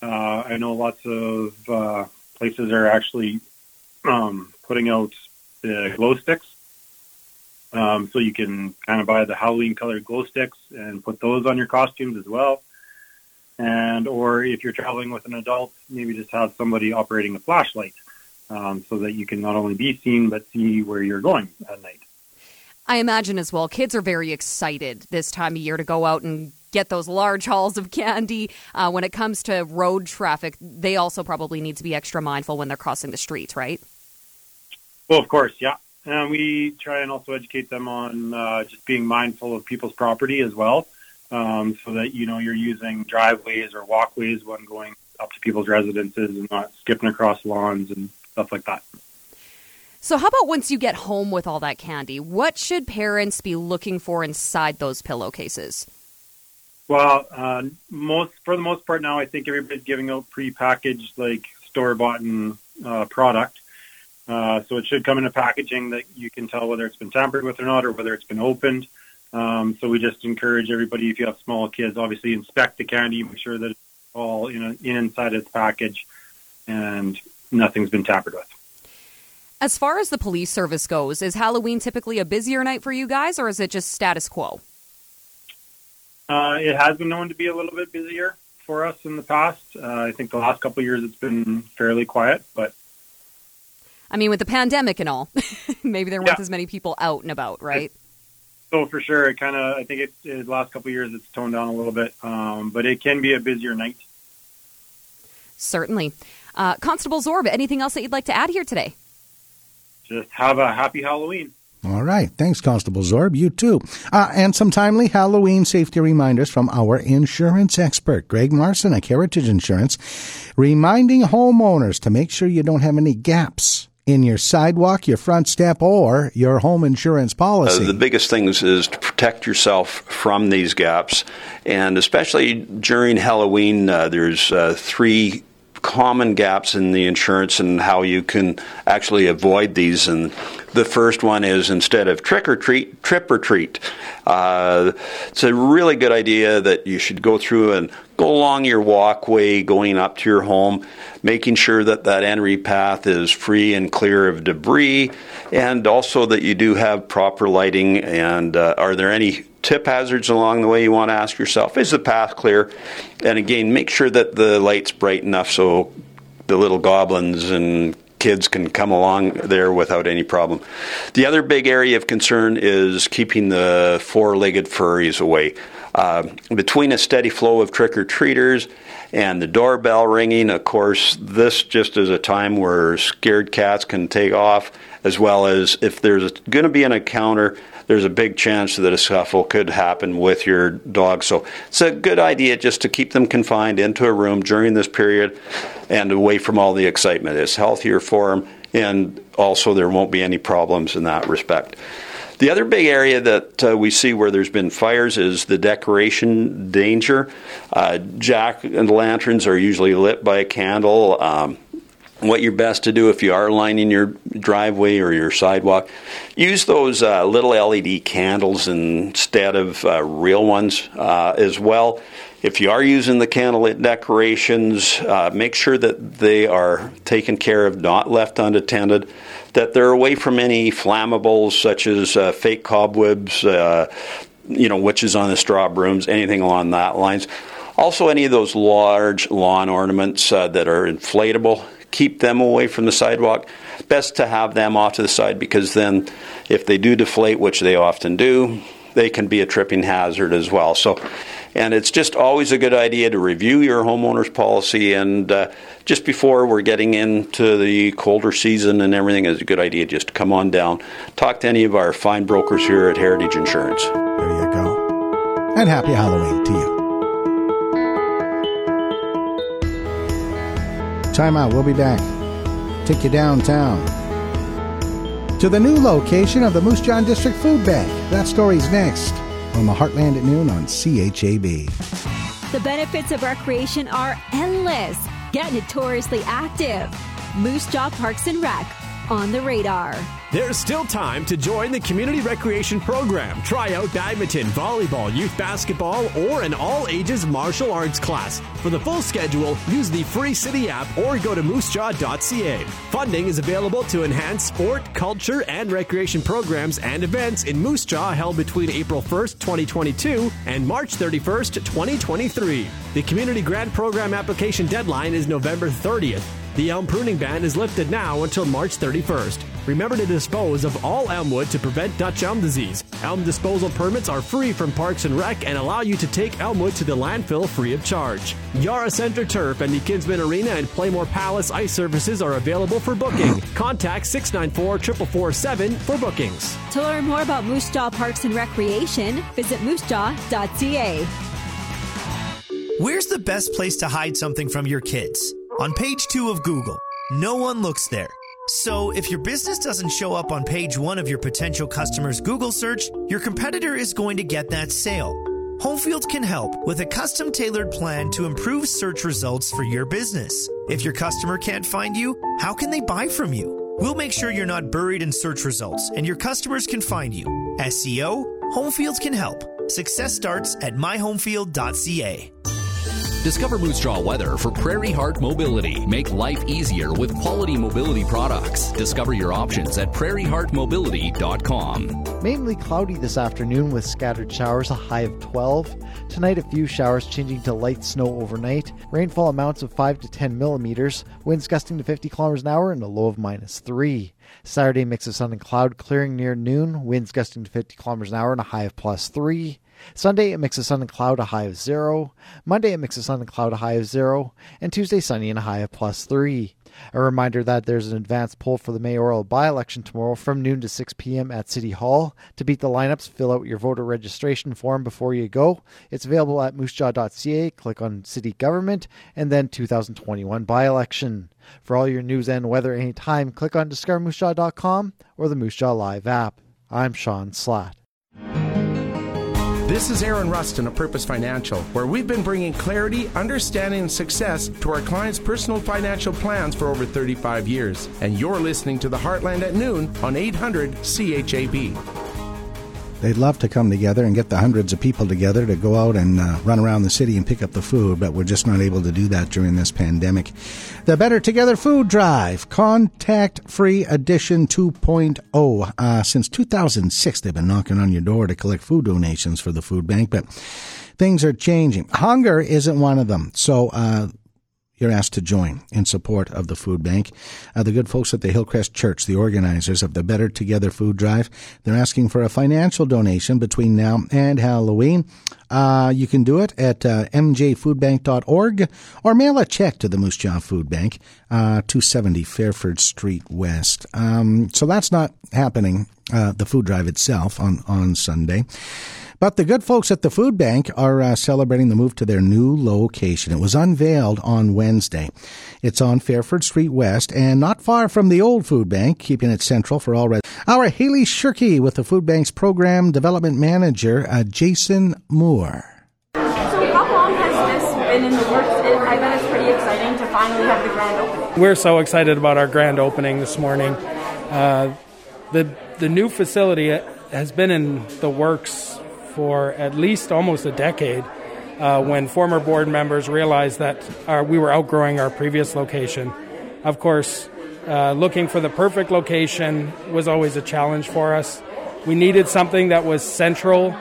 I know lots of places are actually putting out the glow sticks. So you can kind of buy the Halloween colored glow sticks and put those on your costumes as well. And or if you're traveling with an adult, maybe just have somebody operating a flashlight so that you can not only be seen, but see where you're going at night. I imagine as well, kids are very excited this time of year to go out and get those large hauls of candy. When it comes to road traffic, they also probably need to be extra mindful when they're crossing the streets, right? Well, of course, yeah. And we try and also educate them on just being mindful of people's property as well, so that, you know, you're using driveways or walkways when going up to people's residences and not skipping across lawns and stuff like that. So how about once you get home with all that candy, what should parents be looking for inside those pillowcases? Well, for the most part now, I think everybody's giving out prepackaged, like, store-bought product. So it should come in a packaging that you can tell whether it's been tampered with or not, or whether it's been opened. So we just encourage everybody, if you have small kids, obviously inspect the candy, make sure that it's all inside its package and nothing's been tampered with. As far as the police service goes, is Halloween typically a busier night for you guys, or is it just status quo? It has been known to be a little bit busier for us in the past. I think the last couple of years it's been fairly quiet, but I mean, with the pandemic and all, maybe there weren't as many people out and about, right? So for sure, it kind of, I think the last couple of years it's toned down a little bit, but it can be a busier night. Certainly. Constable Zorb, anything else that you'd like to add here today? Just have a happy Halloween. All right. Thanks, Constable Zorb. You too. And some timely Halloween safety reminders from our insurance expert, Greg Marcenek, Heritage Insurance, reminding homeowners to make sure you don't have any gaps in your sidewalk, your front step, or your home insurance policy. The biggest thing is to protect yourself from these gaps, and especially during Halloween, there's three common gaps in the insurance and how you can actually avoid these. And the first one is, instead of trick or treat, trip or treat. It's a really good idea that you should go through and go along your walkway going up to your home, making sure that that entry path is free and clear of debris, and also that you do have proper lighting. And are there any tip hazards along the way? You want to ask yourself, is the path clear? And again, make sure that the light's bright enough so the little goblins and kids can come along there without any problem. The other big area of concern is keeping the four-legged furries away. Between a steady flow of trick-or-treaters and the doorbell ringing, of course, this just is a time where scared cats can take off, as well as if there's going to be an encounter, there's a big chance that a scuffle could happen with your dog. So it's a good idea just to keep them confined into a room during this period and away from all the excitement. It's healthier for them, and also there won't be any problems in that respect. The other big area that we see where there's been fires is the decoration danger. Jack-o'-lanterns are usually lit by a candle. What you're best to do if you are lining your driveway or your sidewalk, use those little LED candles instead of real ones as well. If you are using the candlelit decorations, make sure that they are taken care of, not left unattended, that they're away from any flammables such as fake cobwebs, witches on the straw brooms, anything along that lines. Also, any of those large lawn ornaments that are inflatable, keep them away from the sidewalk. Best to have them off to the side, because then if they do deflate, which they often do, they can be a tripping hazard as well. So, and it's just always a good idea to review your homeowner's policy, and just before we're getting into the colder season and everything, it's a good idea just to come on down, talk to any of our fine brokers here at Heritage Insurance. There you go. And happy Halloween to you. Time out. We'll be back. Take you downtown to the new location of the Moose Jaw District Food Bank. That story's next on the Heartland at Noon on CHAB. The benefits of recreation are endless. Get notoriously active. Moose Jaw Parks and Rec on the radar. There's still time to join the community recreation program. Try out badminton, volleyball, youth basketball, or an all-ages martial arts class. For the full schedule, use the free city app or go to moosejaw.ca. Funding is available to enhance sport, culture, and recreation programs and events in Moose Jaw held between April 1st, 2022 and March 31st, 2023. The community grant program application deadline is November 30th. The elm pruning ban is lifted now until March 31st. Remember to dispose of all elm wood to prevent Dutch elm disease. Elm disposal permits are free from Parks and Rec and allow you to take elm wood to the landfill free of charge. Yara Center Turf and the Kinsman Arena and Playmore Palace ice surfaces are available for booking. Contact 694-4447 for bookings. To learn more about Moose Jaw Parks and Recreation, visit moosejaw.ca. Where's the best place to hide something from your kids? On page 2 of Google. No one looks there. So if your business doesn't show up on page 1 of your potential customer's Google search, your competitor is going to get that sale. Homefield can help with a custom-tailored plan to improve search results for your business. If your customer can't find you, how can they buy from you? We'll make sure you're not buried in search results and your customers can find you. SEO, Homefield can help. Success starts at myhomefield.ca. Discover Moose Jaw weather for Prairie Heart Mobility. Make life easier with quality mobility products. Discover your options at prairieheartmobility.com. Mainly cloudy this afternoon with scattered showers, a high of 12. Tonight, a few showers changing to light snow overnight. Rainfall amounts of 5 to 10 millimeters. Winds gusting to 50 kilometers an hour and a low of -3. Saturday, mix of sun and cloud clearing near noon. Winds gusting to 50 kilometers an hour and a high of +3. Sunday, a mix of sun and cloud, a high of 0. Monday, a mix of sun and cloud, a high of 0. And Tuesday, sunny and a high of +3. A reminder that there's an advance poll for the mayoral by-election tomorrow from noon to 6 p.m. at City Hall. To beat the lineups, fill out your voter registration form before you go. It's available at moosejaw.ca. Click on City Government and then 2021 by-election. For all your news and weather anytime, click on discovermoosejaw.com or the Moose Jaw Live app. I'm Sean Slatt. This is Aaron Rustin of Purpose Financial, where we've been bringing clarity, understanding, and success to our clients' personal financial plans for over 35 years. And you're listening to The Heartland at Noon on 800 CHAB. They'd love to come together and get the hundreds of people together to go out and run around the city and pick up the food, but we're just not able to do that during this pandemic. The Better Together Food Drive, contact-free edition 2.0. Since 2006, they've been knocking on your door to collect food donations for the food bank, but things are changing. Hunger isn't one of them, so you're asked to join in support of the food bank. The good folks at the Hillcrest Church, the organizers of the Better Together Food Drive, they're asking for a financial donation between now and Halloween. You can do it at mjfoodbank.org or mail a check to the Moose Jaw Food Bank, 270 Fairford Street West. So that's not happening, the food drive itself on Sunday. But the good folks at the food bank are celebrating the move to their new location. It was unveiled on Wednesday. It's on Fairford Street West and not far from the old food bank, keeping it central for all residents. Our Haley Shirky with the food bank's program development manager, Jason Moore. So how long has this been in the works? I bet it's pretty exciting to finally have the grand opening. We're so excited about our grand opening this morning. The new facility has been in the works for at least almost a decade when former board members realized that we were outgrowing our previous location. Of course, looking for the perfect location was always a challenge for us. We needed something that was central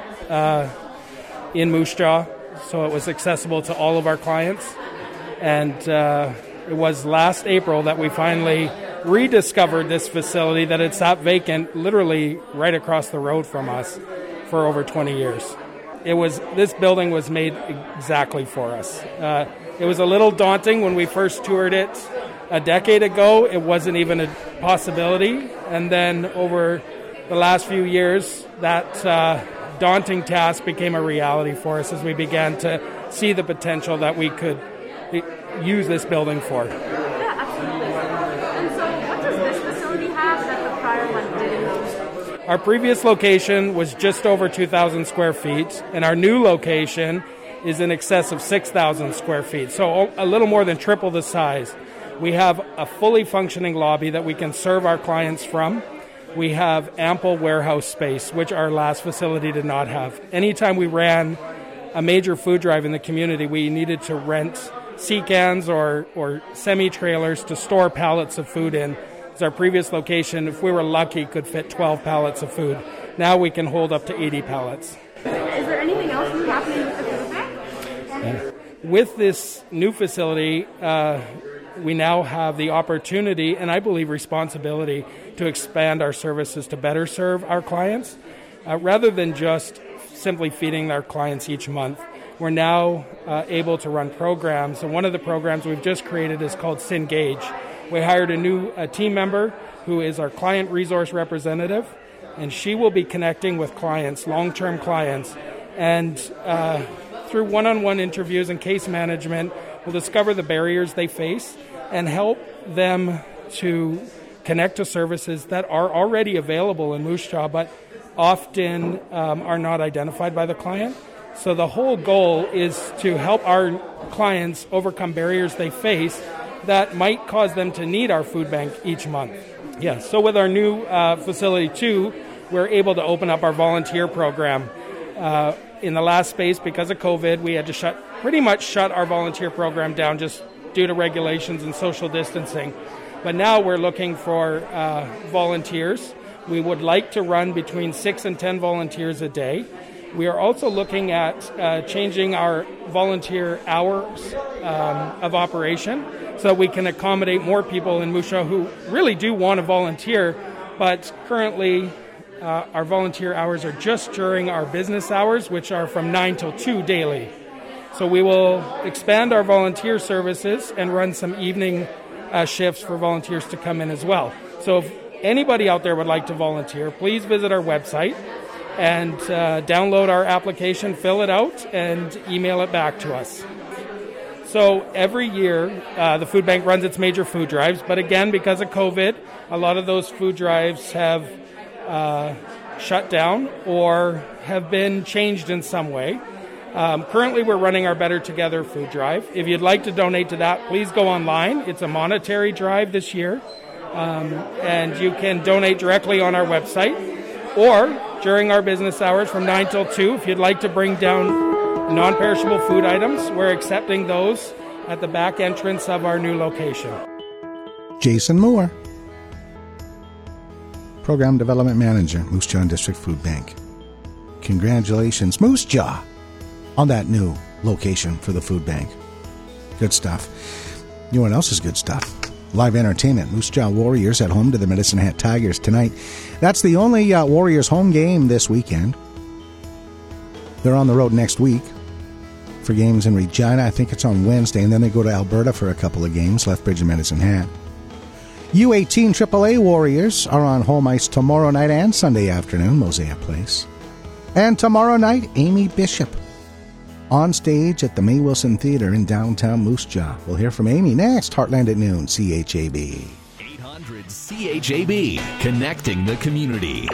in Moose Jaw, so it was accessible to all of our clients. And it was last April that we finally rediscovered this facility that had sat vacant literally right across the road from us for over 20 years. This building was made exactly for us. It was a little daunting when we first toured it a decade ago. It wasn't even a possibility. And then over the last few years, that daunting task became a reality for us as we began to see the potential that we could use this building for. Yeah, absolutely. And so what does this facility have that the prior one didn't? Our previous location was just over 2,000 square feet, and our new location is in excess of 6,000 square feet, so a little more than triple the size. We have a fully functioning lobby that we can serve our clients from. We have ample warehouse space, which our last facility did not have. Anytime we ran a major food drive in the community, we needed to rent sea cans or semi-trailers to store pallets of food in. It's our previous location, if we were lucky, could fit 12 pallets of food. Now we can hold up to 80 pallets. Is there anything else happening with the food bank? With this new facility, we now have the opportunity, and I believe responsibility, to expand our services to better serve our clients. Rather than just simply feeding our clients each month, we're now able to run programs. And one of the programs we've just created is called Cengage. We hired a new team member who is our client resource representative, and she will be connecting with clients, long-term clients. And through one-on-one interviews and case management, we'll discover the barriers they face and help them to connect to services that are already available in Moose Jaw, but often are not identified by the client. So the whole goal is to help our clients overcome barriers they face that might cause them to need our food bank each month. Yeah, so with our new facility too, we're able to open up our volunteer program. In the last space, because of COVID, we had to pretty much shut our volunteer program down just due to regulations and social distancing. But now we're looking for volunteers. We would like to run between 6 and 10 volunteers a day. We are also looking at changing our volunteer hours of operation so that we can accommodate more people in Moose Jaw who really do want to volunteer, but currently our volunteer hours are just during our business hours, which are from 9 till 2 daily. So we will expand our volunteer services and run some evening shifts for volunteers to come in as well. So if anybody out there would like to volunteer, please visit our website and download our application, fill it out, and email it back to us. So every year, the food bank runs its major food drives, but again, because of COVID, a lot of those food drives have shut down or have been changed in some way. Currently, we're running our Better Together food drive. If you'd like to donate to that, please go online. It's a monetary drive this year, and you can donate directly on our website. Or during our business hours from 9 till 2, if you'd like to bring down non-perishable food items, we're accepting those at the back entrance of our new location. Jason Moore, Program Development Manager, Moose Jaw District Food Bank. Congratulations, Moose Jaw, on that new location for the food bank. Good stuff. You know what else is good stuff? Live entertainment. Moose Jaw Warriors at home to the Medicine Hat Tigers tonight. That's the only Warriors home game this weekend. They're on the road next week for games in Regina. I think it's on Wednesday, and then they go to Alberta for a couple of games, Lethbridge and Medicine Hat. U18 AAA Warriors are on home ice tomorrow night and Sunday afternoon, Mosaic Place. And tomorrow night, Amy Bishop on stage at the May Wilson Theater in downtown Moose Jaw. We'll hear from Amy next. Heartland at noon, CHAB. 800 CHAB, connecting the community.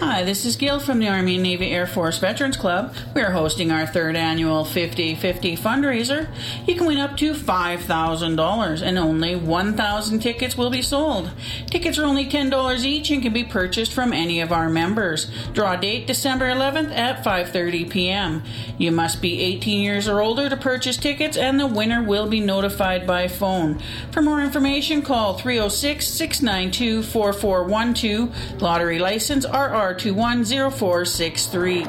Hi, this is Gail from the Army and Navy Air Force Veterans Club. We are hosting our third annual 50-50 fundraiser. You can win up to $5,000 and only 1,000 tickets will be sold. Tickets are only $10 each and can be purchased from any of our members. Draw date December 11th at 5:30 p.m. You must be 18 years or older to purchase tickets and the winner will be notified by phone. For more information, call 306-692-4412. Lottery license RR 210463.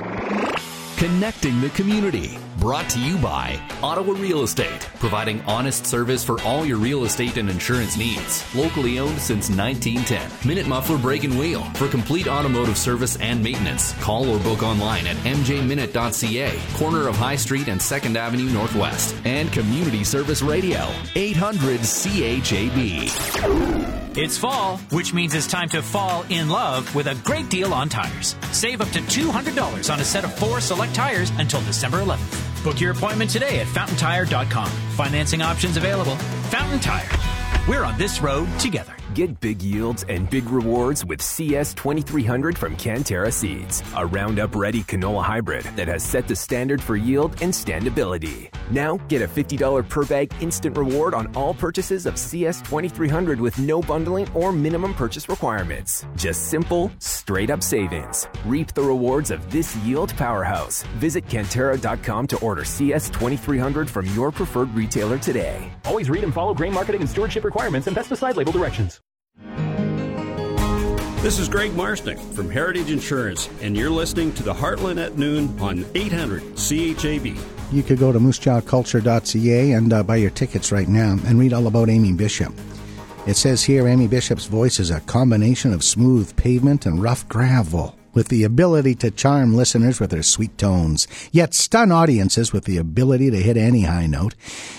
Connecting the community. Brought to you by Ottawa Real Estate, providing honest service for all your real estate and insurance needs. Locally owned since 1910. Minute Muffler Brake and Wheel, for complete automotive service and maintenance. Call or book online at mjminute.ca, corner of High Street and 2nd Avenue Northwest. And Community Service Radio, 800 CHAB. It's fall, which means it's time to fall in love with a great deal on tires. Save up to $200 on a set of 4 select tires until December 11th. Book your appointment today at FountainTire.com. Financing options available. Fountain Tire. We're on this road together. Get big yields and big rewards with CS2300 from Cantera Seeds, a Roundup-ready canola hybrid that has set the standard for yield and standability. Now, get a $50 per bag instant reward on all purchases of CS2300 with no bundling or minimum purchase requirements. Just simple, straight-up savings. Reap the rewards of this yield powerhouse. Visit Cantera.com to order CS2300 from your preferred retailer today. Always read and follow grain marketing and stewardship requirements and pesticide label directions. This is Greg Marcenek from Heritage Insurance, and you're listening to the Heartland at Noon on 800 CHAB. You could go to moosejawculture.ca and buy your tickets right now and read all about Amy Bishop. It says here Amy Bishop's voice is a combination of smooth pavement and rough gravel, with the ability to charm listeners with her sweet tones, yet stun audiences with the ability to hit any high note.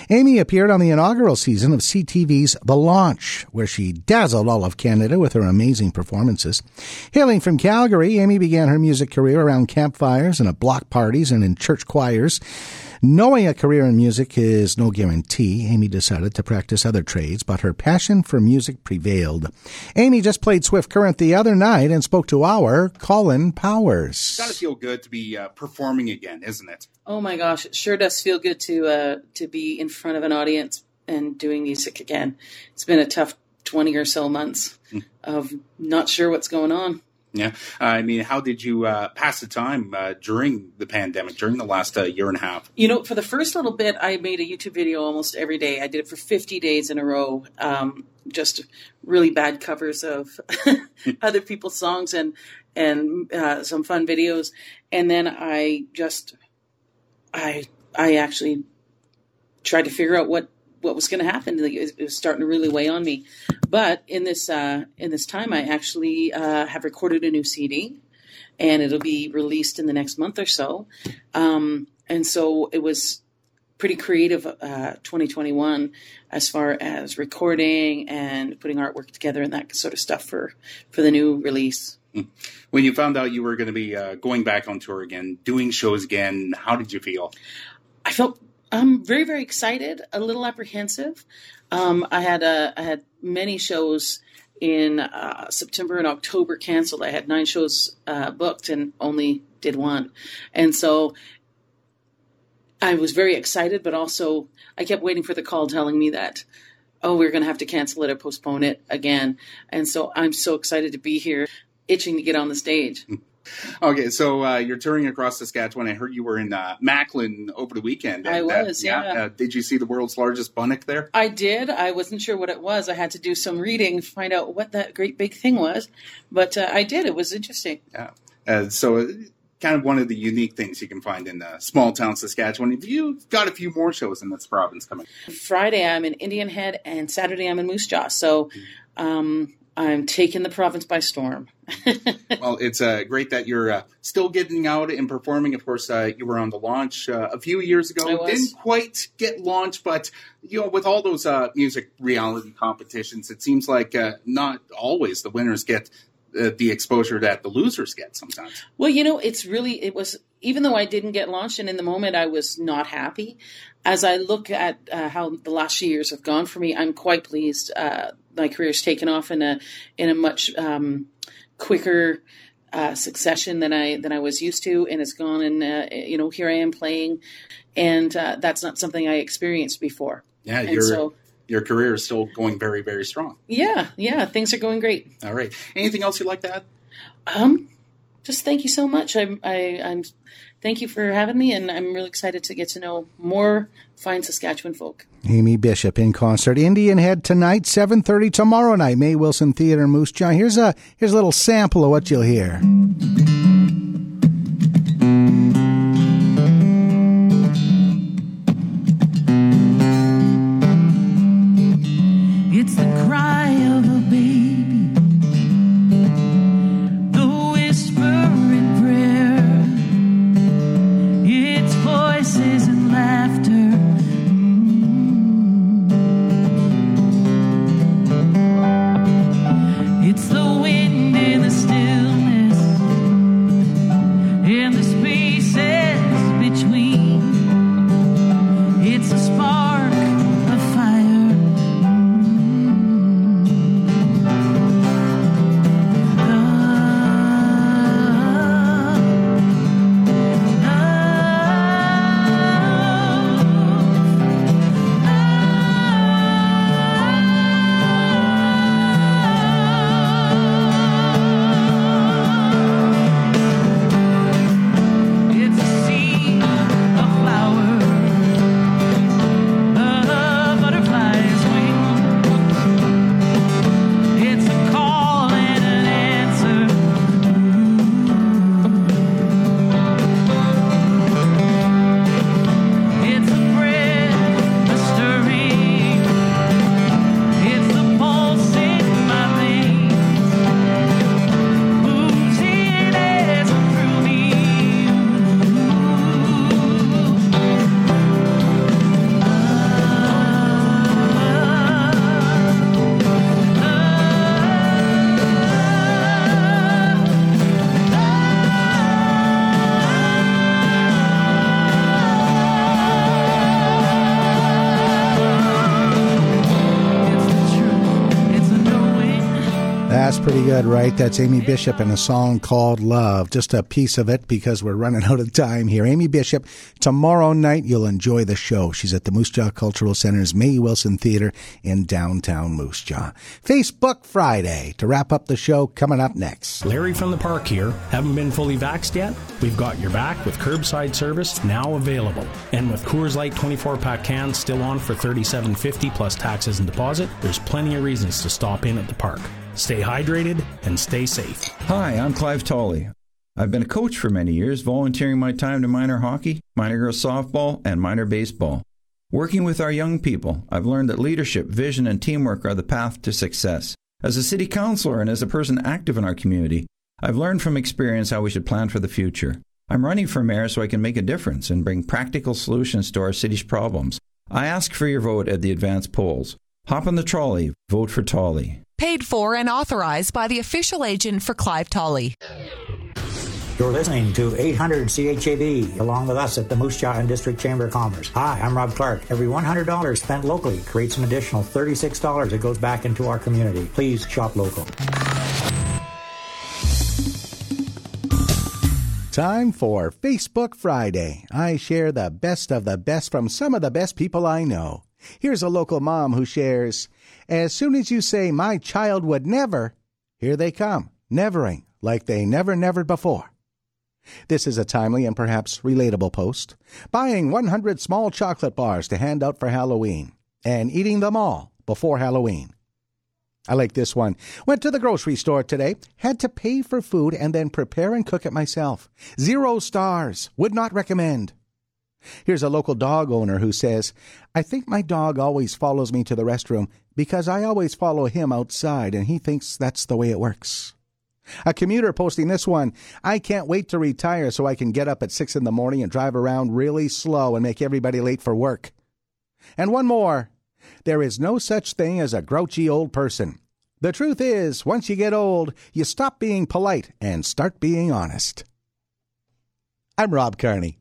Amy appeared on the inaugural season of CTV's The Launch, where she dazzled all of Canada with her amazing performances. Hailing from Calgary, Amy began her music career around campfires and at block parties and in church choirs. Knowing a career in music is no guarantee, Amy decided to practice other trades, but her passion for music prevailed. Amy just played Swift Current the other night and spoke to our Colin Powers. It's got to feel good to be performing again, isn't it? Oh my gosh, it sure does feel good to be in front of an audience and doing music again. It's been a tough 20 or so months of not sure what's going on. Yeah. I mean, how did you pass the time during the pandemic, during the last year and a half? You know, for the first little bit, I made a YouTube video almost every day. I did it for 50 days in a row, just really bad covers of other people's songs and some fun videos. And then I actually tried to figure out what was going to happen. It was starting to really weigh on me. But in this time, I actually have recorded a new CD, and it'll be released in the next month or so. And so it was pretty creative 2021 as far as recording and putting artwork together and that sort of stuff for the new release. When you found out you were going to be going back on tour again, doing shows again, how did you feel? I felt I'm very, very excited, a little apprehensive. I had many shows in September and October canceled. I had 9 shows booked and only did one. And so I was very excited, but also I kept waiting for the call telling me that, oh, we're going to have to cancel it or postpone it again. And so I'm so excited to be here, itching to get on the stage. Okay, so you're touring across Saskatchewan. I heard you were in Macklin over the weekend. I was, yeah. Did you see the world's largest bunnock there? I did. I wasn't sure what it was. I had to do some reading to find out what that great big thing was. But I did. It was interesting. Yeah. So kind of one of the unique things you can find in small town Saskatchewan. You've got a few more shows in this province coming. Friday I'm in Indian Head and Saturday I'm in Moose Jaw. So I'm taking the province by storm. Well, it's great that you're still getting out and performing. Of course, you were on The Launch a few years ago. I was. Didn't quite get launched, but you know, with all those music reality competitions, it seems like not always the winners get the exposure that the losers get sometimes. Well, you know, it was, even though I didn't get launched and in the moment I was not happy, as I look at how the last few years have gone for me, I'm quite pleased. My career's taken off in a much quicker succession than I was used to, and it's gone. And here I am playing, and that's not something I experienced before. Yeah, your career is still going very, very strong. Yeah, things are going great. All right, anything else you'd like to add? Just thank you so much. I'm thank you for having me, and I'm really excited to get to know more fine Saskatchewan folk. Amy Bishop in concert. Indian Head tonight, 7:30 tomorrow night. May Wilson Theater, Moose Jaw. Here's a little sample of what you'll hear. It's the cry of a baby, the whispering prayer, its voices and laughter. It's the wind in the stillness, in the spaces between. It's a spark of fire. Pretty good, right? That's Amy Bishop and a song called Love. Just a piece of it because we're running out of time here. Amy Bishop, tomorrow night you'll enjoy the show. She's at the Moose Jaw Cultural Center's May Wilson Theater in downtown Moose Jaw. Facebook Friday to wrap up the show coming up next. Larry from the Park here. Haven't been fully vaxxed yet? We've got your back with curbside service now available. And with Coors Light 24-pack cans still on for $37.50 plus taxes and deposit, there's plenty of reasons to stop in at the park. Stay hydrated and stay safe. Hi, I'm Clive Tolley. I've been a coach for many years, volunteering my time to minor hockey, minor girls softball, and minor baseball. Working with our young people, I've learned that leadership, vision, and teamwork are the path to success. As a city councilor and as a person active in our community, I've learned from experience how we should plan for the future. I'm running for mayor so I can make a difference and bring practical solutions to our city's problems. I ask for your vote at the advance polls. Hop on the trolley, vote for Tolley. Paid for and authorized by the official agent for Clive Tolley. You're listening to 800 CHAB, along with us at the Moose Jaw and District Chamber of Commerce. Hi, I'm Rob Clark. Every $100 spent locally creates an additional $36 that goes back into our community. Please shop local. Time for Facebook Friday. I share the best of the best from some of the best people I know. Here's a local mom who shares, as soon as you say, my child would never, here they come, nevering like they never nevered before. This is a timely and perhaps relatable post. Buying 100 small chocolate bars to hand out for Halloween and eating them all before Halloween. I like this one. Went to the grocery store today, had to pay for food and then prepare and cook it myself. 0 stars, would not recommend. Here's a local dog owner who says, I think my dog always follows me to the restroom because I always follow him outside and he thinks that's the way it works. A commuter posting this one, I can't wait to retire so I can get up at 6 in the morning and drive around really slow and make everybody late for work. And one more, there is no such thing as a grouchy old person. The truth is, once you get old, you stop being polite and start being honest. I'm Rob Kearney.